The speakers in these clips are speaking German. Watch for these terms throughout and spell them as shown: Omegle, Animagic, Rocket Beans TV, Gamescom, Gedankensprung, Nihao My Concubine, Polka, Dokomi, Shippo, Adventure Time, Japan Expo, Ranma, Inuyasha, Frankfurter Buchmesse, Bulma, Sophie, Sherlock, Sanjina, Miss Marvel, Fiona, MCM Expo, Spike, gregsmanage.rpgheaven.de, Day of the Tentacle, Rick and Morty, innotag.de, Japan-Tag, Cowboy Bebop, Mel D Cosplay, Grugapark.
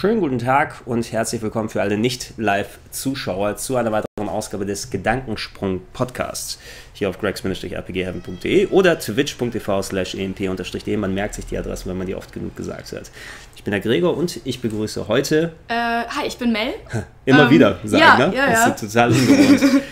Schönen guten Tag und herzlich willkommen für alle Nicht-Live-Zuschauer zu einer weiteren Ausgabe des Gedankensprung-Podcasts. Hier auf gregsmanage.rpgheaven.de oder twitch.tv/emp_de. Man merkt sich die Adressen, wenn man die oft genug gesagt hat. Ich bin der Gregor und ich begrüße heute... hi, ich bin Mel. Immer wieder sagen, ja, ne? Ja, das ist total ungewohnt.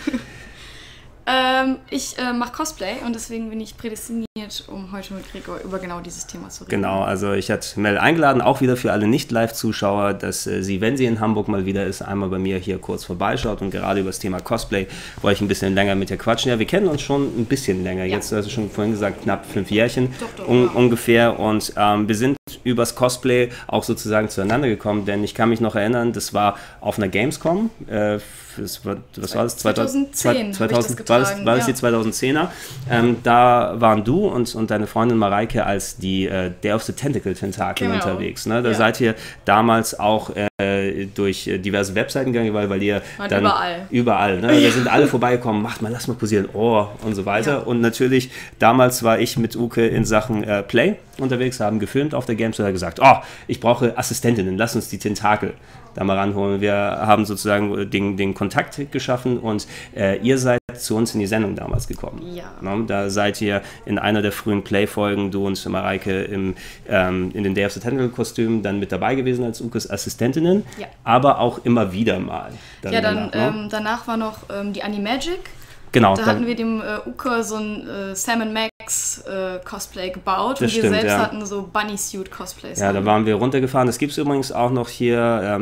Ich mache Cosplay und deswegen bin ich prädestiniert, um heute mit Gregor über genau dieses Thema zu reden. Genau, also ich hatte Mel eingeladen, auch wieder für alle Nicht-Live-Zuschauer, dass sie, wenn sie in Hamburg mal wieder ist, einmal bei mir hier kurz vorbeischaut. Und gerade über das Thema Cosplay wollte ich ein bisschen länger mit ihr quatschen. Ja, wir kennen uns schon ein bisschen länger. Ja. Jetzt, also schon vorhin gesagt, knapp 5 Jährchen ungefähr. Und wir sind übers Cosplay auch sozusagen zueinander gekommen, denn ich kann mich noch erinnern, das war auf einer Gamescom. Was war das? 2010. War das die 2010er? Da waren du und deine Freundin Mareike als die Day of the Tentacle unterwegs. Ne? Da seid ihr damals auch durch diverse Webseiten gegangen, weil ihr dann überall. Ne? Da sind alle vorbeigekommen, lass mal posieren, und so weiter. Ja. Und natürlich, damals war ich mit Uke in Sachen Play unterwegs, haben gefilmt auf der Gamescom und gesagt, ich brauche Assistentinnen, lass uns die Tentakel da mal ranholen. Wir haben sozusagen den Kontakt geschaffen und ihr seid zu uns in die Sendung damals gekommen. Ja. Ne? Da seid ihr in einer der frühen Play-Folgen, du und Mareike, in den Day of the Tentacle-Kostümen dann mit dabei gewesen als Ukes Assistentinnen, aber auch immer wieder mal. Danach war noch die Animagic. Genau, da hatten wir dem Uke so ein Sam & Max Cosplay gebaut und wir selbst hatten so Bunny-Suit-Cosplays. Ja, da waren wir runtergefahren. Das gibt es übrigens auch noch hier.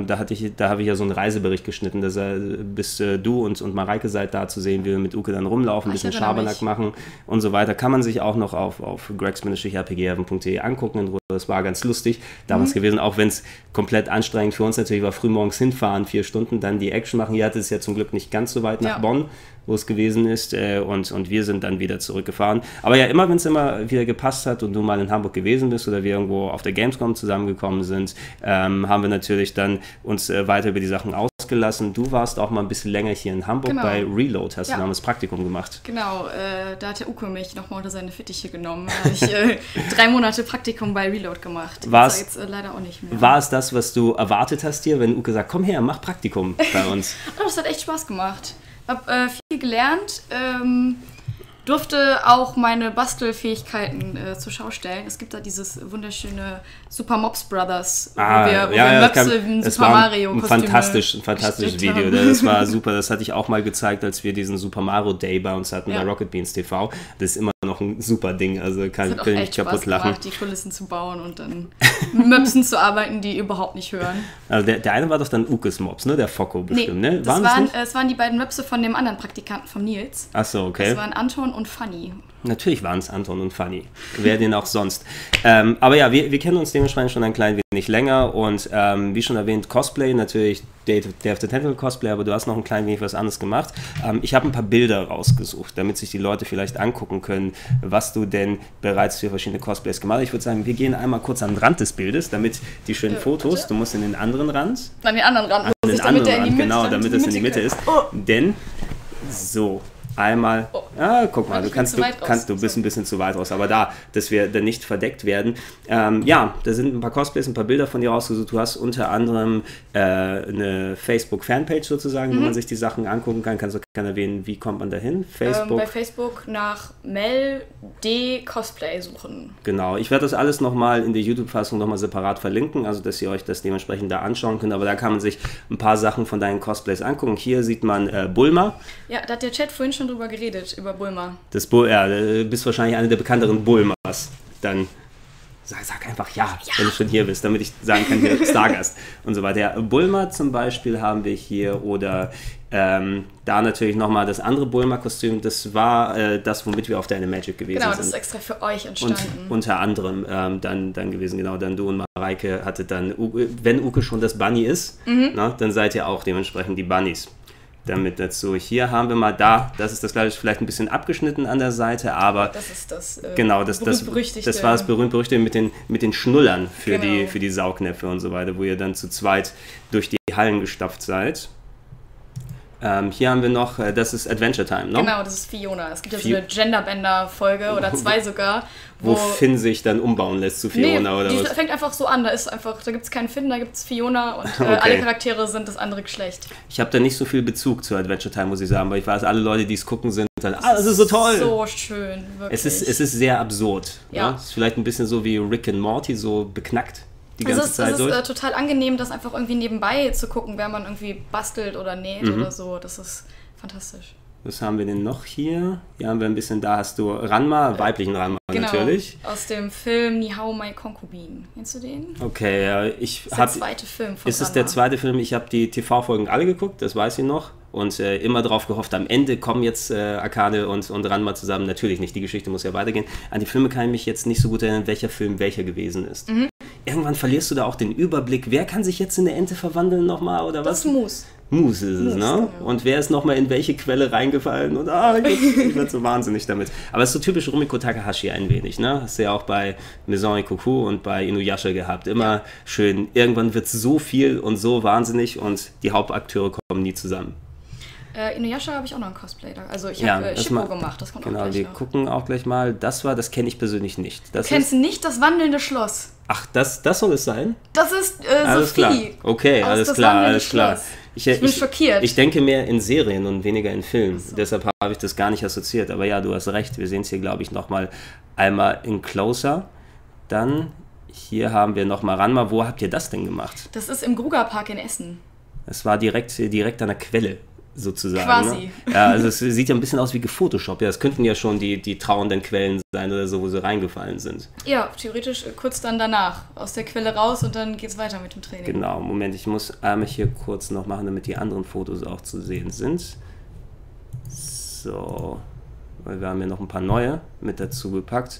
Da habe ich ja so einen Reisebericht geschnitten, dass du und Mareike seid da zu sehen, wie wir mit Uke dann rumlaufen, ein bisschen Schabernack machen und so weiter. Kann man sich auch noch auf gregsmanage.rpgheaven.de angucken in Ruhe. Das war ganz lustig damals gewesen, auch wenn es komplett anstrengend für uns natürlich war, frühmorgens hinfahren, 4 Stunden, dann die Action machen. Hier hatte es ja zum Glück nicht ganz so weit nach Bonn, wo es gewesen ist, und wir sind dann wieder zurückgefahren. Aber ja, immer wenn es immer wieder gepasst hat und du mal in Hamburg gewesen bist oder wir irgendwo auf der Gamescom zusammengekommen sind, haben wir natürlich dann uns weiter über die Sachen ausgelassen. Du warst auch mal ein bisschen länger hier in Hamburg bei Reload, hast du damals Praktikum gemacht. Genau, da hat der Uke mich nochmal unter seine Fittiche genommen. Da habe ich 3 Monate Praktikum bei Reload gemacht. Das jetzt leider auch nicht mehr. War es das, was du erwartet hast hier, wenn Uke sagt, komm her, mach Praktikum bei uns? Das hat echt Spaß gemacht. Ich habe viel gelernt, durfte auch meine Bastelfähigkeiten zur Schau stellen. Es gibt da dieses wunderschöne Super Mops Brothers, wo wir Möpse in Super Mario Kostüme. Ein fantastisches Video, das war super. Das hatte ich auch mal gezeigt, als wir diesen Super Mario Day bei uns hatten, bei Rocket Beans TV. Das ist immer noch ein super Ding, also kann ich nicht kaputt lachen. Es hat auch echt Spaß gemacht, die Kulissen zu bauen und dann mit Möpsen zu arbeiten, die überhaupt nicht hören. Also der eine war doch dann Ukes Mops, ne? Der Fokko bestimmt, ne? Das waren die beiden Möpse von dem anderen Praktikanten, von Nils. Achso, okay. Das waren Anton und Fanny. Natürlich waren es Anton und Fanny. Wer denn auch sonst. Aber ja, wir kennen uns dementsprechend schon ein klein wenig länger und wie schon erwähnt, Cosplay, natürlich Day of the Tentacle Cosplay, aber du hast noch ein klein wenig was anderes gemacht. Ich habe ein paar Bilder rausgesucht, damit sich die Leute vielleicht angucken können, was du denn bereits für verschiedene Cosplays gemacht hast. Ich würde sagen, wir gehen einmal kurz an den Rand des Bildes, damit die schönen Fotos, du musst in den anderen Rand. An den anderen Rand. Damit das in die Mitte ist. Oh. Denn, so... Einmal, guck mal, du bist ein bisschen zu weit raus, aber dass wir dann nicht verdeckt werden. Da sind ein paar Cosplays, ein paar Bilder von dir rausgesucht. Du hast unter anderem eine Facebook-Fanpage sozusagen, wo man sich die Sachen angucken kann. Kannst du gerne erwähnen, wie kommt man da hin? Bei Facebook nach Mel D Cosplay suchen. Genau, ich werde das alles nochmal in der YouTube-Fassung nochmal separat verlinken, also dass ihr euch das dementsprechend da anschauen könnt. Aber da kann man sich ein paar Sachen von deinen Cosplays angucken. Hier sieht man Bulma. Ja, da hat der Chat vorhin schon drüber geredet, über Bulma. Du bist wahrscheinlich eine der bekannteren Bulmas. Dann sag einfach wenn du schon hier bist, damit ich sagen kann, hier Stargast und so weiter. Ja, Bulma zum Beispiel haben wir hier oder da natürlich nochmal das andere Bulma-Kostüm, das war das, womit wir auf der Animagic gewesen sind. Genau, das ist extra für euch entstanden. Und unter anderem dann gewesen, dann du und Mareike hattet dann, wenn Uke schon das Bunny ist, dann seid ihr auch dementsprechend die Bunnies. Damit dazu. Hier haben wir mal das ist das gleiche, vielleicht ein bisschen abgeschnitten an der Seite, aber das ist das das war das berühmt-berüchtigte mit den Schnullern für die Saugnäpfe und so weiter, wo ihr dann zu zweit durch die Hallen gestapft seid. Hier haben wir noch, das ist Adventure Time, ne? Genau, das ist Fiona. Es gibt ja so eine Genderbender-Folge oder zwei sogar. Wo Finn sich dann umbauen lässt zu Fiona, nee, oder die was? Fängt einfach so an, da gibt es keinen Finn, da gibt es Fiona und okay. Alle Charaktere sind das andere Geschlecht. Ich habe da nicht so viel Bezug zu Adventure Time, muss ich sagen, weil ich weiß, alle Leute, die es gucken, sind dann, das ist so toll! So schön, wirklich. Es ist sehr absurd. Ja. Ne? Es ist vielleicht ein bisschen so wie Rick and Morty, so beknackt. Es ist total angenehm, das einfach irgendwie nebenbei zu gucken, wenn man irgendwie bastelt oder näht oder so. Das ist fantastisch. Was haben wir denn noch hier? Hier haben wir ein bisschen, da hast du Ranma, weiblichen Ranma natürlich. Aus dem Film Nihao My Concubine. Kennst du den? Okay, ja. Das ist der zweite Film von Ranma. Der zweite Film. Ich habe die TV-Folgen alle geguckt, das weiß ich noch. Und immer darauf gehofft, am Ende kommen jetzt Akane und Ranma zusammen. Natürlich nicht, die Geschichte muss ja weitergehen. An die Filme kann ich mich jetzt nicht so gut erinnern, welcher Film welcher gewesen ist. Mhm. Irgendwann verlierst du da auch den Überblick, wer kann sich jetzt in eine Ente verwandeln nochmal oder was? Das ist Moose. Moose ist es, ne? Ja. Und wer ist nochmal in welche Quelle reingefallen? Und ich werde so wahnsinnig damit. Aber es ist so typisch Rumiko Takahashi ein wenig, ne? Hast du ja auch bei Maison Ikkoku und bei Inuyasha gehabt. Immer schön, irgendwann wird es so viel und so wahnsinnig und die Hauptakteure kommen nie zusammen. Inuyasha habe ich auch noch ein Cosplay. Also ich habe Shippo gemacht, das kommt auch gleich. Genau, wir gucken auch gleich mal. Das kenne ich persönlich nicht. Das du kennst nicht das wandelnde Schloss. Ach, das soll es sein? Das ist Sophie. Klar. Okay, alles klar. Ich bin schockiert. Ich denke mehr in Serien und weniger in Filmen. So. Deshalb habe ich das gar nicht assoziiert. Aber ja, du hast recht. Wir sehen es hier, glaube ich, nochmal einmal in Closer. Dann hier haben wir nochmal Ranma. Wo habt ihr das denn gemacht? Das ist im Grugapark in Essen. Das war direkt an der Quelle. Sozusagen. Quasi. Ne? Ja, also es sieht ja ein bisschen aus wie gefotoshoppt. Ja, es könnten ja schon die trauernden Quellen sein oder so, wo sie reingefallen sind. Ja, theoretisch kurz dann danach. Aus der Quelle raus und dann geht's weiter mit dem Training. Genau, Moment, ich muss einmal hier kurz noch machen, damit die anderen Fotos auch zu sehen sind. So, weil wir haben ja noch ein paar neue mit dazu gepackt.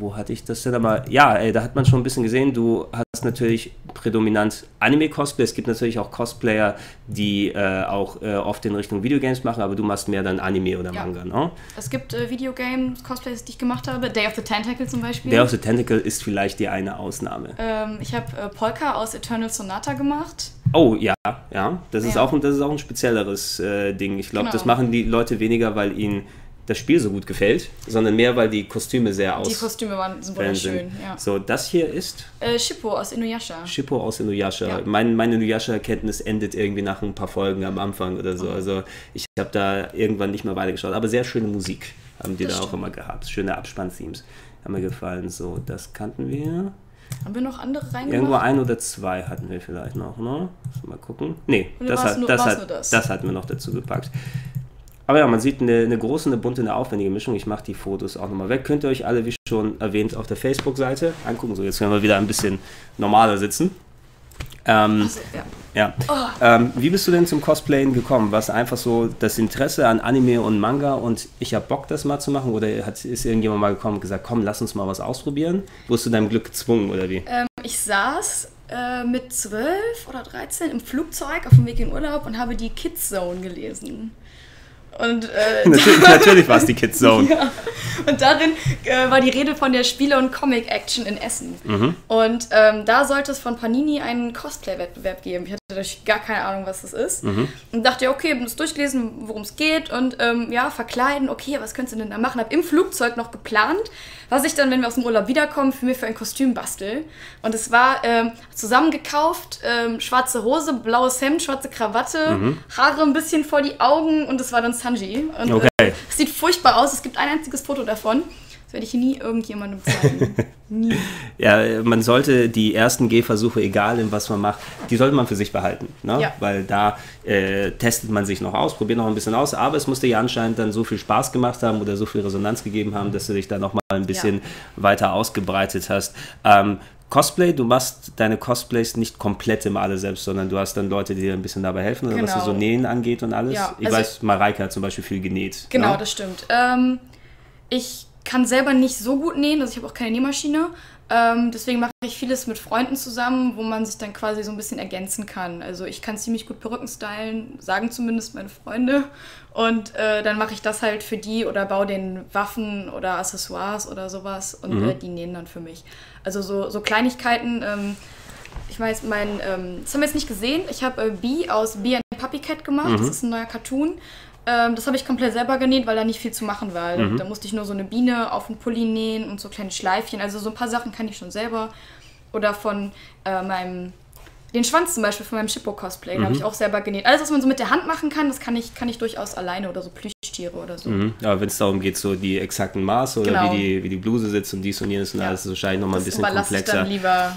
Wo hatte ich das denn? Aber ja, da hat man schon ein bisschen gesehen, du hast natürlich prädominant Anime-Cosplay. Es gibt natürlich auch Cosplayer, die auch oft in Richtung Videogames machen, aber du machst mehr dann Anime oder Manga, ne? Es gibt Videogame-Cosplays, die ich gemacht habe. Day of the Tentacle zum Beispiel. Day of the Tentacle ist vielleicht die eine Ausnahme. Ich habe Polka aus Eternal Sonata gemacht. Oh, ja. Das ist auch ein spezielleres Ding. Ich glaube, das machen die Leute weniger, weil ihnen das Spiel so gut gefällt, sondern mehr, weil die Kostüme sehr aus. Die Kostüme sind wunderschön, ja. So, das hier ist? Shippo aus Inuyasha. Shippo aus Inuyasha. Ja. Meine Inuyasha-Erkenntnis endet irgendwie nach ein paar Folgen am Anfang oder so. Okay. Also ich habe da irgendwann nicht mehr weitergeschaut. Aber sehr schöne Musik haben die auch immer gehabt. Schöne Abspann-Themes haben mir gefallen. So, das kannten wir. Haben wir noch andere reingemacht? Irgendwo ein oder zwei hatten wir vielleicht noch, ne? Mal gucken. Nee, das hatten wir noch dazu gepackt. Aber ja, man sieht eine große, eine bunte, eine aufwendige Mischung. Ich mache die Fotos auch nochmal weg. Könnt ihr euch alle, wie schon erwähnt, auf der Facebook-Seite angucken. So, jetzt können wir wieder ein bisschen normaler sitzen. Wie bist du denn zum Cosplayen gekommen? War es einfach so das Interesse an Anime und Manga und ich habe Bock, das mal zu machen? Oder ist irgendjemand mal gekommen und gesagt, komm, lass uns mal was ausprobieren? Wurdest du deinem Glück gezwungen oder wie? Ich saß mit 12 oder 13 im Flugzeug auf dem Weg in den Urlaub und habe die Kids Zone gelesen. Und, natürlich war es die Kids Zone. Ja. Und darin war die Rede von der Spiele- und Comic-Action in Essen. Und da sollte es von Panini einen Cosplay-Wettbewerb geben. Ich hatte natürlich gar keine Ahnung, was das ist. Und dachte, okay, ich habe es durchgelesen, worum es geht. Und verkleiden, okay, was könntest du denn da machen? Habe im Flugzeug noch geplant, was ich dann, wenn wir aus dem Urlaub wiederkommen, für ein Kostüm bastel. Und es war zusammengekauft, schwarze Hose, blaues Hemd, schwarze Krawatte, Haare ein bisschen vor die Augen und es war dann Sanji. Und, es sieht furchtbar aus, es gibt ein einziges Foto davon. Das werde ich nie irgendjemandem zeigen. Nie. Ja, man sollte die ersten Gehversuche, egal in was man macht, die sollte man für sich behalten. Ne? Ja. Weil da testet man sich noch aus, probiert noch ein bisschen aus, aber es musste ja anscheinend dann so viel Spaß gemacht haben oder so viel Resonanz gegeben haben, dass du dich da nochmal ein bisschen weiter ausgebreitet hast. Cosplay, du machst deine Cosplays nicht komplett immer alle selbst, sondern du hast dann Leute, die dir ein bisschen dabei helfen, oder was so Nähen angeht und alles. Ja, ich weiß, Mareike hat zum Beispiel viel genäht. Genau, das stimmt. Ich kann selber nicht so gut nähen, also ich habe auch keine Nähmaschine. Deswegen mache ich vieles mit Freunden zusammen, wo man sich dann quasi so ein bisschen ergänzen kann. Also ich kann ziemlich gut Perücken stylen, sagen zumindest meine Freunde. Und dann mache ich das halt für die oder baue denen Waffen oder Accessoires oder sowas und die nähen dann für mich. Also so Kleinigkeiten. Ich meine, das haben wir jetzt nicht gesehen. Ich habe Bee aus B&P Puppycat gemacht, das ist ein neuer Cartoon. Das habe ich komplett selber genäht, weil da nicht viel zu machen war. Da musste ich nur so eine Biene auf den Pulli nähen und so kleine Schleifchen. Also so ein paar Sachen kann ich schon selber. Oder von den Schwanz zum Beispiel von meinem Shippo Cosplay, habe ich auch selber genäht. Alles, was man so mit der Hand machen kann, das kann ich durchaus alleine oder so Plüschtiere oder so. Aber wenn es darum geht, so die exakten Maße oder wie die Bluse sitzt und dies und jenes und alles, ist wahrscheinlich nochmal ein bisschen komplexer. Das überlasse ich dann lieber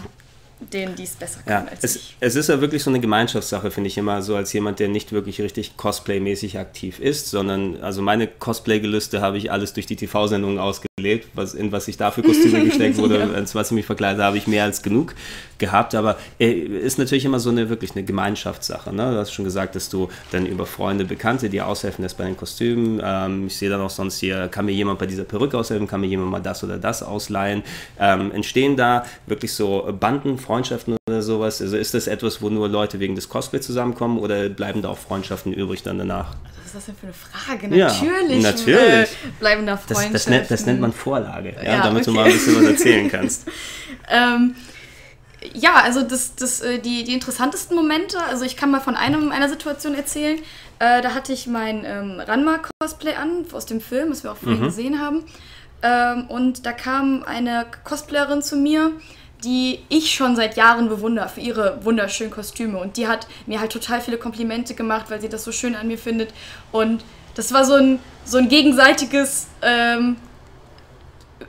denen, die es besser können als ich. Es ist ja wirklich so eine Gemeinschaftssache, finde ich immer, so als jemand, der nicht wirklich richtig Cosplay-mäßig aktiv ist, sondern, also meine Cosplay-Gelüste habe ich alles durch die TV-Sendungen ausgelebt, in was ich da für Kostüme gesteckt wurde, ins was ich mich verkleidet habe, ich mehr als genug gehabt, aber ist natürlich immer so wirklich eine Gemeinschaftssache, ne? Du hast schon gesagt, dass du dann über Freunde, Bekannte dir aushelfen lässt bei den Kostümen, ich sehe dann auch sonst hier, kann mir jemand bei dieser Perücke aushelfen, kann mir jemand mal das oder das ausleihen, entstehen da wirklich so Banden, Freundschaften oder sowas? Also ist das etwas, wo nur Leute wegen des Cosplay zusammenkommen oder bleiben da auch Freundschaften übrig dann danach? Was ist das denn für eine Frage? Natürlich, ja, natürlich. Bleiben da Freundschaften. Das nennt man Vorlage, ja, damit du mal ein bisschen was erzählen kannst. Ja, also die interessantesten Momente, also ich kann mal von einer Situation erzählen. Da hatte ich mein Ranma-Cosplay an, aus dem Film, was wir auch vorhin gesehen haben. Und da kam eine Cosplayerin zu mir, die ich schon seit Jahren bewundere für ihre wunderschönen Kostüme. Und die hat mir halt total viele Komplimente gemacht, weil sie das so schön an mir findet. Und das war so ein gegenseitiges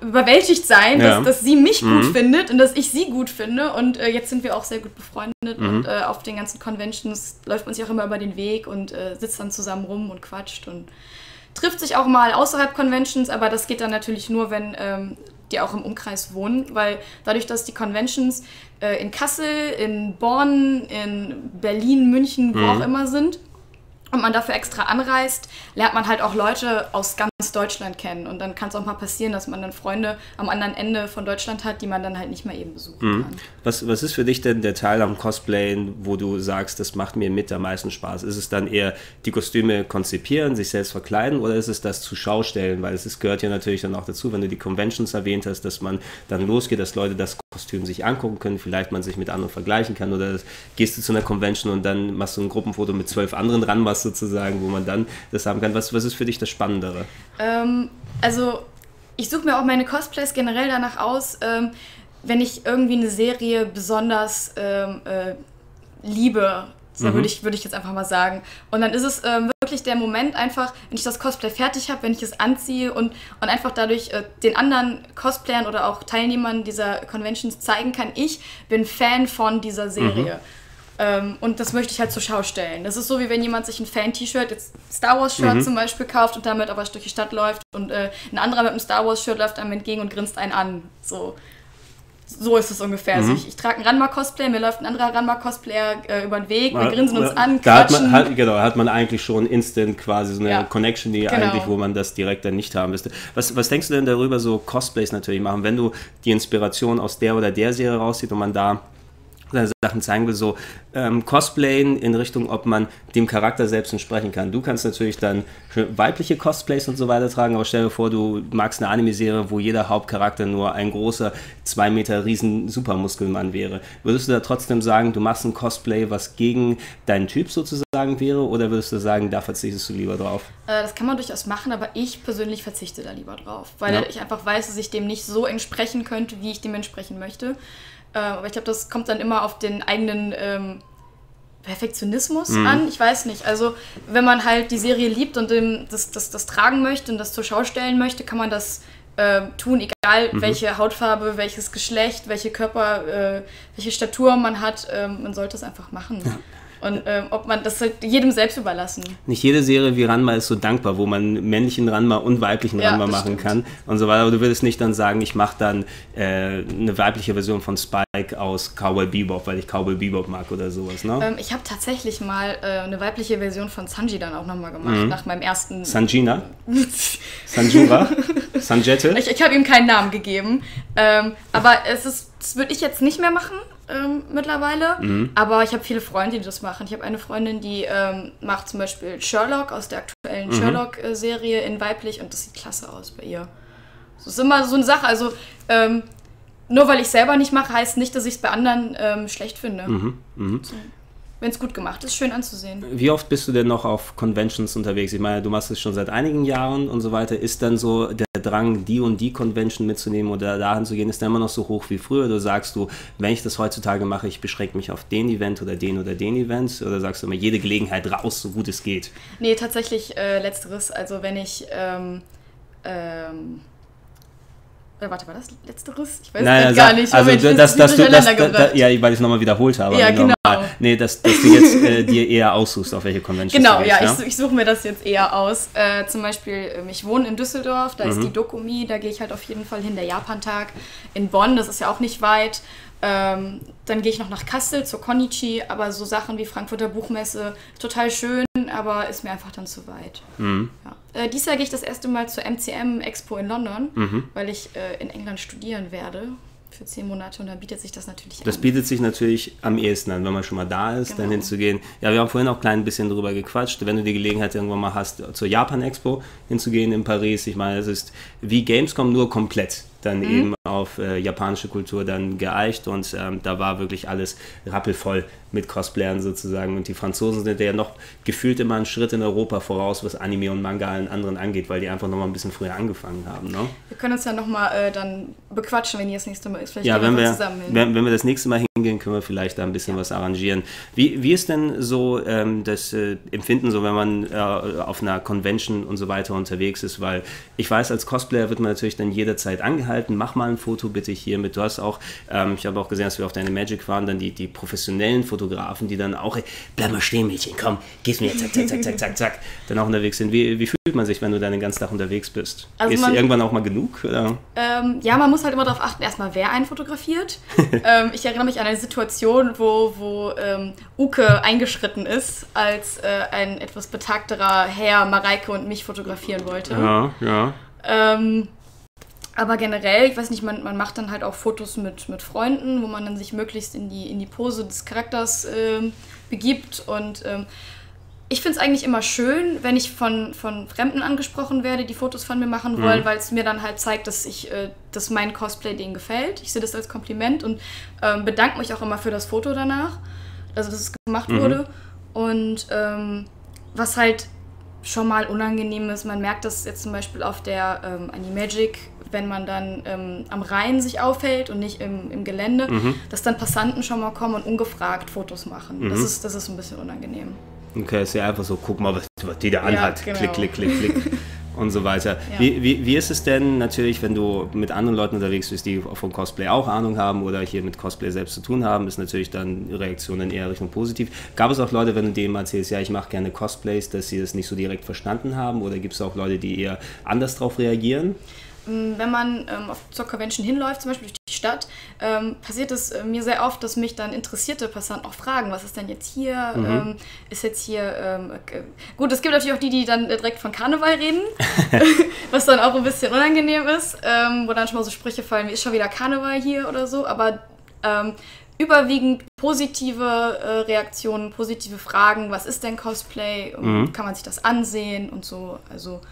Überwältigtsein, dass sie mich gut findet und dass ich sie gut finde. Und jetzt sind wir auch sehr gut befreundet. Und auf den ganzen Conventions läuft man sich auch immer über den Weg und sitzt dann zusammen rum und quatscht. Und trifft sich auch mal außerhalb Conventions, aber das geht dann natürlich nur, wenn die auch im Umkreis wohnen, weil dadurch, dass die Conventions in Kassel, in Bonn, in Berlin, München, wo auch immer sind und man dafür extra anreist, lernt man halt auch Leute aus ganz Deutschland kennen und dann kann es auch mal passieren, dass man dann Freunde am anderen Ende von Deutschland hat, die man dann halt nicht mal eben besuchen kann. Was ist für dich denn der Teil am Cosplayen, wo du sagst, das macht mir mit am meisten Spaß? Ist es dann eher die Kostüme konzipieren, sich selbst verkleiden oder ist es das zur Schau stellen? Weil es gehört ja natürlich dann auch dazu, wenn du die Conventions erwähnt hast, dass man dann losgeht, dass Leute das Kostüm sich angucken können, vielleicht man sich mit anderen vergleichen kann oder gehst du zu einer Convention und dann machst du ein Gruppenfoto mit 12 anderen Ranmas sozusagen, wo man dann das haben kann. Was ist für dich das Spannendere? Also ich suche mir auch meine Cosplays generell danach aus, wenn ich irgendwie eine Serie besonders liebe, so würde ich jetzt einfach mal sagen. Und dann ist es wirklich der Moment einfach, wenn ich das Cosplay fertig habe, wenn ich es anziehe und einfach dadurch den anderen Cosplayern oder auch Teilnehmern dieser Conventions zeigen kann, ich bin Fan von dieser Serie. Und das möchte ich halt zur Schau stellen. Das ist so, wie wenn jemand sich ein Fan-T-Shirt, jetzt Star Wars-Shirt zum Beispiel, kauft und damit aber durch die Stadt läuft und ein anderer mit einem Star Wars-Shirt läuft einem entgegen und grinst einen an. So ist es ungefähr. Also ich trage ein Ranma-Cosplay, mir läuft ein anderer Ranma-Cosplayer über den Weg, wir grinsen uns an, quatschen. Hat man eigentlich schon instant quasi so eine Connection, die eigentlich, wo man das direkt dann nicht haben müsste. Was denkst du denn darüber, so Cosplays natürlich machen, wenn du die Inspiration aus der oder der Serie rauszieht und man da Sachen zeigen will, so Cosplayen in Richtung, ob man dem Charakter selbst entsprechen kann. Du kannst natürlich dann weibliche Cosplays und so weiter tragen, aber stell dir vor, du magst eine Anime-Serie, wo jeder Hauptcharakter nur ein großer, 2 Meter riesen Supermuskelmann wäre. Würdest du da trotzdem sagen, du machst ein Cosplay, was gegen deinen Typ sozusagen wäre, oder würdest du sagen, da verzichtest du lieber drauf? Das kann man durchaus machen, aber ich persönlich verzichte da lieber drauf, weil ich einfach weiß, dass ich dem nicht so entsprechen könnte, wie ich dem entsprechen möchte. Aber ich glaube, das kommt dann immer auf den eigenen Perfektionismus an. Ich weiß nicht. Also wenn man halt die Serie liebt und das tragen möchte und das zur Schau stellen möchte, kann man das tun, egal welche Hautfarbe, welches Geschlecht, welche Körper, welche Statur man hat. Man sollte es einfach machen. Ja. Und ob man das halt jedem selbst überlassen. Nicht jede Serie wie Ranma ist so dankbar, wo man männlichen Ranma und weiblichen Ranma machen kann und so weiter. Aber du würdest nicht dann sagen, ich mache dann eine weibliche Version von Spike aus Cowboy Bebop, weil ich Cowboy Bebop mag oder sowas, ne? Ich habe tatsächlich mal eine weibliche Version von Sanji dann auch nochmal gemacht, nach meinem ersten... Sanjina? Sanjura? Sanjette? Ich habe ihm keinen Namen gegeben. Aber das würde ich jetzt nicht mehr machen. Mittlerweile, aber ich habe viele Freunde, die das machen. Ich habe eine Freundin, die macht zum Beispiel Sherlock aus der aktuellen Sherlock-Serie in weiblich und das sieht klasse aus bei ihr. Das ist immer so eine Sache, also nur weil ich selber nicht mache, heißt nicht, dass ich es bei anderen schlecht finde. So. Wenn es gut gemacht ist, schön anzusehen. Wie oft bist du denn noch auf Conventions unterwegs? Ich meine, du machst es schon seit einigen Jahren und so weiter. Ist dann so der Drang, die und die Convention mitzunehmen oder dahin zu gehen, ist dann immer noch so hoch wie früher? Oder sagst du, wenn ich das heutzutage mache, ich beschränke mich auf den Event oder den Event? Oder sagst du immer, jede Gelegenheit raus, so gut es geht? Nee, tatsächlich Letzteres. Also wenn ich... warte, war das Letzteres? Ich weiß gar nicht. Also, weil ich es nochmal wiederholt habe. Ja, genau. Nee, dass du jetzt dir eher aussuchst, auf welche Convention du gehst. Genau, ja, ich suche mir das jetzt eher aus. Zum Beispiel, ich wohne in Düsseldorf, da ist die Dokomi, da gehe ich halt auf jeden Fall hin, der Japan-Tag. In Bonn, das ist ja auch nicht weit. Dann gehe ich noch nach Kassel zur Konichi, aber so Sachen wie Frankfurter Buchmesse, total schön, aber ist mir einfach dann zu weit. Ja. Dieses Jahr gehe ich das erste Mal zur MCM Expo in London, weil ich in England studieren werde für 10 Monate und dann bietet sich das natürlich an. Das bietet sich natürlich am ehesten an, wenn man schon mal da ist, dann hinzugehen. Ja, wir haben vorhin auch ein bisschen drüber gequatscht, wenn du die Gelegenheit irgendwann mal hast, zur Japan Expo hinzugehen in Paris. Ich meine, es ist wie Gamescom, nur komplett dann eben auf japanische Kultur dann geeicht und da war wirklich alles rappelvoll mit Cosplayern sozusagen und die Franzosen sind ja noch gefühlt immer einen Schritt in Europa voraus, was Anime und Manga allen anderen angeht, weil die einfach nochmal ein bisschen früher angefangen haben. Ne? Wir können uns ja nochmal dann bequatschen, wenn ihr das nächste Mal ist. Vielleicht ja, wenn wir das nächste Mal hingehen, können wir vielleicht da ein bisschen was arrangieren. Wie ist denn so das Empfinden, so wenn man auf einer Convention und so weiter unterwegs ist, weil ich weiß, als Cosplayer wird man natürlich dann jederzeit angehalten, mach mal ein Foto bitte hiermit. Du hast auch, ich habe auch gesehen, dass wir auf deine Magic waren, dann die professionellen Fotografen, die dann auch, bleib mal stehen, Mädchen, komm, gib's mir, zack, zack, zack, zack, zack, zack, dann auch unterwegs sind. Wie fühlt man sich, wenn du dann den ganzen Tag unterwegs bist? Also ist irgendwann auch mal genug? Oder? Ja, man muss halt immer darauf achten, erstmal, wer einen fotografiert. Ich erinnere mich an eine Situation, wo Uke eingeschritten ist, als ein etwas betagterer Herr Mareike und mich fotografieren wollte. Ja, ja. Aber generell, ich weiß nicht, man macht dann halt auch Fotos mit Freunden, wo man dann sich möglichst in die Pose des Charakters begibt. Und ich finde es eigentlich immer schön, wenn ich von Fremden angesprochen werde, die Fotos von mir machen wollen, weil es mir dann halt zeigt, dass mein Cosplay denen gefällt. Ich sehe das als Kompliment und bedanke mich auch immer für das Foto danach, also dass es gemacht wurde. Und was halt schon mal unangenehm ist, man merkt das jetzt zum Beispiel auf der Animagic, wenn man dann am Rhein sich aufhält und nicht im Gelände, dass dann Passanten schon mal kommen und ungefragt Fotos machen. Das ist ein bisschen unangenehm. Okay, ist ja einfach so, guck mal, was die da anhat. Ja, genau. Klick, klick, klick, klick. Und so weiter. Ja. Wie ist es denn natürlich, wenn du mit anderen Leuten unterwegs bist, die von Cosplay auch Ahnung haben oder hier mit Cosplay selbst zu tun haben, ist natürlich dann Reaktionen eher Richtung positiv. Gab es auch Leute, wenn du denen erzählst, ja, ich mache gerne Cosplays, dass sie das nicht so direkt verstanden haben oder gibt es auch Leute, die eher anders drauf reagieren? Wenn man zur Convention hinläuft, zum Beispiel durch die Stadt, passiert es mir sehr oft, dass mich dann interessierte Passanten auch fragen, was ist denn jetzt hier, ist jetzt hier, gut, es gibt natürlich auch die dann direkt von Karneval reden, was dann auch ein bisschen unangenehm ist, wo dann schon mal so Sprüche fallen, wie ist schon wieder Karneval hier oder so, aber überwiegend positive Reaktionen, positive Fragen, was ist denn Cosplay, kann man sich das ansehen und so, also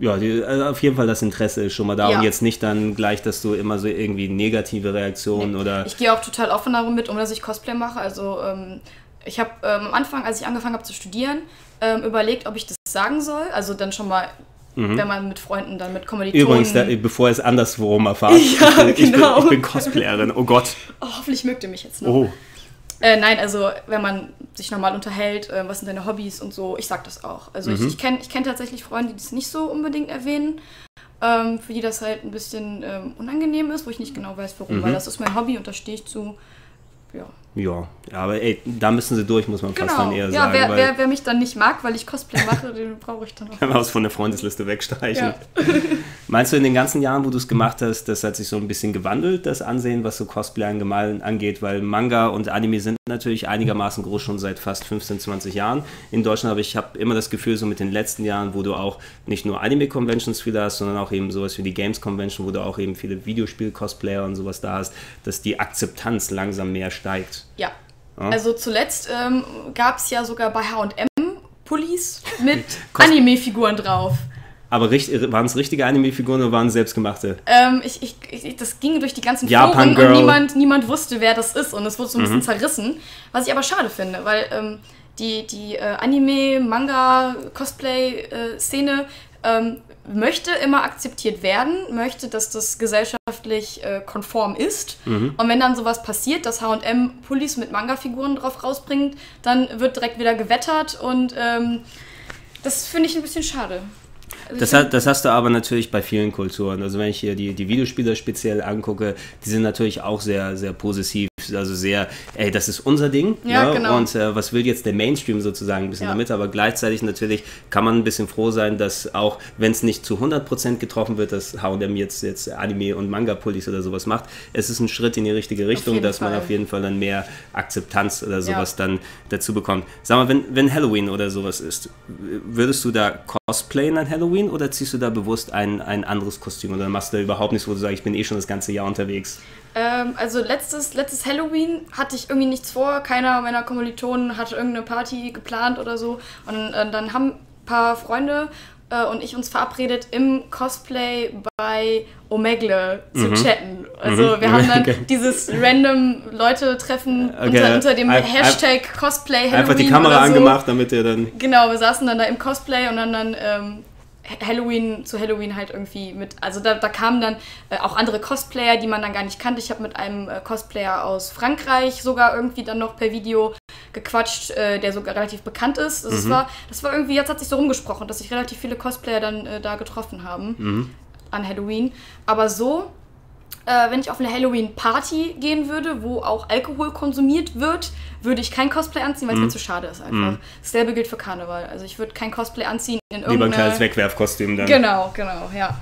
ja, also auf jeden Fall das Interesse ist schon mal da und jetzt nicht dann gleich, dass du immer so irgendwie negative Reaktionen oder... Ich gehe auch total offen darum mit, dass ich Cosplay mache, also ich habe am Anfang, als ich angefangen habe zu studieren, überlegt, ob ich das sagen soll, also dann schon mal, wenn man mit Freunden dann mit Kommilitonen... Übrigens, bevor ihr es andersrum erfahrt, ich bin Cosplayerin, oh Gott. Oh, hoffentlich mögt ihr mich jetzt noch. Oh. Nein, also wenn man sich normal unterhält, was sind deine Hobbys und so, ich sag das auch. Also ich kenn tatsächlich Freunde, die das nicht so unbedingt erwähnen, für die das halt ein bisschen unangenehm ist, wo ich nicht genau weiß, warum, weil das ist mein Hobby und da stehe ich zu, Ja, aber ey, da müssen sie durch, muss man fast dann eher sagen. Ja, wer mich dann nicht mag, weil ich Cosplay mache, den brauche ich dann auch. Kann man aus von der Freundesliste wegstreichen. Ja. Meinst du, in den ganzen Jahren, wo du es gemacht hast, das hat sich so ein bisschen gewandelt, das Ansehen, was so Cosplay allgemein angeht? Weil Manga und Anime sind natürlich einigermaßen groß, schon seit fast 15, 20 Jahren in Deutschland. Aber ich habe immer das Gefühl, so mit den letzten Jahren, wo du auch nicht nur Anime-Conventions viele hast, sondern auch eben sowas wie die Games-Convention, wo du auch eben viele Videospiel-Cosplayer und sowas da hast, dass die Akzeptanz langsam mehr steigt. Ja, also zuletzt gab es ja sogar bei H&M Pullis mit Anime-Figuren drauf. Aber waren es richtige Anime-Figuren oder waren es selbstgemachte? Das ging durch die ganzen Foren und niemand wusste, wer das ist. Und es wurde so ein bisschen zerrissen. Was ich aber schade finde, weil die Anime-Manga-Cosplay-Szene möchte immer akzeptiert werden, möchte, dass das gesellschaftlich konform ist. Und wenn dann sowas passiert, dass H&M Pullis mit Manga-Figuren drauf rausbringt, dann wird direkt wieder gewettert. Und das finde ich ein bisschen schade. Also das hast du aber natürlich bei vielen Kulturen. Also wenn ich hier die Videospiele speziell angucke, die sind natürlich auch sehr, sehr possessiv. Also sehr, ey, das ist unser Ding. Ja, ne? Genau. Und was will jetzt der Mainstream sozusagen ein bisschen damit? Aber gleichzeitig natürlich kann man ein bisschen froh sein, dass auch, wenn es nicht zu 100% getroffen wird, dass H&M jetzt Anime- und Manga-Pullis oder sowas macht, es ist ein Schritt in die richtige Richtung, dass man auf jeden Fall dann mehr Akzeptanz oder sowas dann dazu bekommt. Sag mal, wenn Halloween oder sowas ist, würdest du da cosplayen an Halloween oder ziehst du da bewusst ein anderes Kostüm oder machst du da überhaupt nichts, wo du sagst, ich bin eh schon das ganze Jahr unterwegs? Also letztes Halloween hatte ich irgendwie nichts vor. Keiner meiner Kommilitonen hatte irgendeine Party geplant oder so. Und dann haben ein paar Freunde und ich uns verabredet, im Cosplay bei Omegle zu chatten. Also wir haben dann dieses random Leute-Treffen unter dem Hashtag Cosplay Halloween. Einfach die Kamera angemacht, damit ihr dann... Genau, wir saßen dann da im Cosplay und dann Halloween zu Halloween halt irgendwie mit, also da kamen dann auch andere Cosplayer, die man dann gar nicht kannte. Ich habe mit einem Cosplayer aus Frankreich sogar irgendwie dann noch per Video gequatscht, der sogar relativ bekannt ist. Also das war irgendwie, jetzt hat sich so rumgesprochen, dass sich relativ viele Cosplayer dann da getroffen haben an Halloween. Aber so, wenn ich auf eine Halloween-Party gehen würde, wo auch Alkohol konsumiert wird, würde ich kein Cosplay anziehen, weil es mir zu schade ist einfach. Dasselbe gilt für Karneval. Also ich würde kein Cosplay anziehen in irgendeiner... Lieber ein kleines Wegwerfkostüm dann. Genau, ja.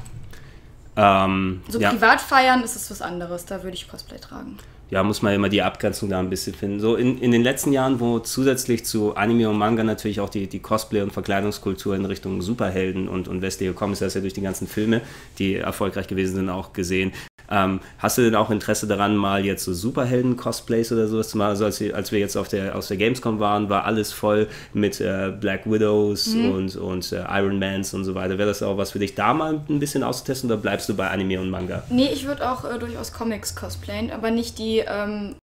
Privat feiern ist es was anderes, da würde ich Cosplay tragen. Ja, muss man immer die Abgrenzung da ein bisschen finden. So in den letzten Jahren, wo zusätzlich zu Anime und Manga natürlich auch die Cosplay- und Verkleidungskultur in Richtung Superhelden und Westliche Comics, das ist ja durch die ganzen Filme, die erfolgreich gewesen sind, auch gesehen. Hast du denn auch Interesse daran, mal jetzt so Superhelden-Cosplays oder sowas zu machen? Also als wir jetzt aus der Gamescom waren, war alles voll mit Black Widows und Iron Mans und so weiter. Wäre das auch was für dich, da mal ein bisschen auszutesten oder bleibst du bei Anime und Manga? Nee, ich würde auch durchaus Comics cosplayen, aber nicht die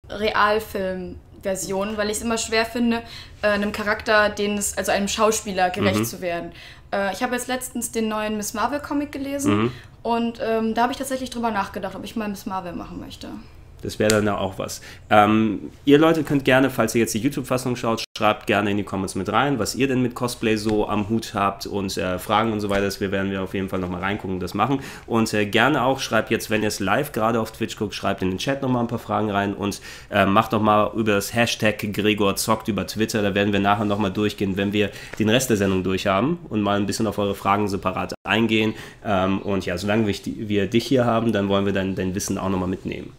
Realfilm-Version, weil ich es immer schwer finde, einem Charakter, also einem Schauspieler gerecht zu werden. Ich habe jetzt letztens den neuen Miss Marvel Comic gelesen und da habe ich tatsächlich drüber nachgedacht, ob ich mal Miss Marvel machen möchte. Das wäre dann auch was. Ihr Leute könnt gerne, falls ihr jetzt die YouTube-Fassung schaut, schreibt gerne in die Comments mit rein, was ihr denn mit Cosplay so am Hut habt und Fragen und so weiter. Das werden wir auf jeden Fall nochmal reingucken und das machen. Und gerne auch, schreibt jetzt, wenn ihr es live gerade auf Twitch guckt, schreibt in den Chat nochmal ein paar Fragen rein und macht nochmal über das Hashtag GregorZockt über Twitter. Da werden wir nachher nochmal durchgehen, wenn wir den Rest der Sendung durch haben und mal ein bisschen auf eure Fragen separat eingehen. Und ja, solange wir dich hier haben, dann wollen wir dein Wissen auch nochmal mitnehmen.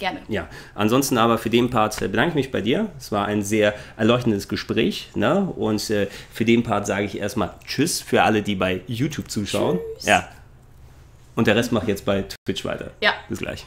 Gerne. Ja, ansonsten aber für den Part bedanke ich mich bei dir. Es war ein sehr erleuchtendes Gespräch, ne? Und für den Part sage ich erstmal Tschüss für alle, die bei YouTube zuschauen. Tschüss. Ja. Und der Rest macht jetzt bei Twitch weiter. Ja. Bis gleich.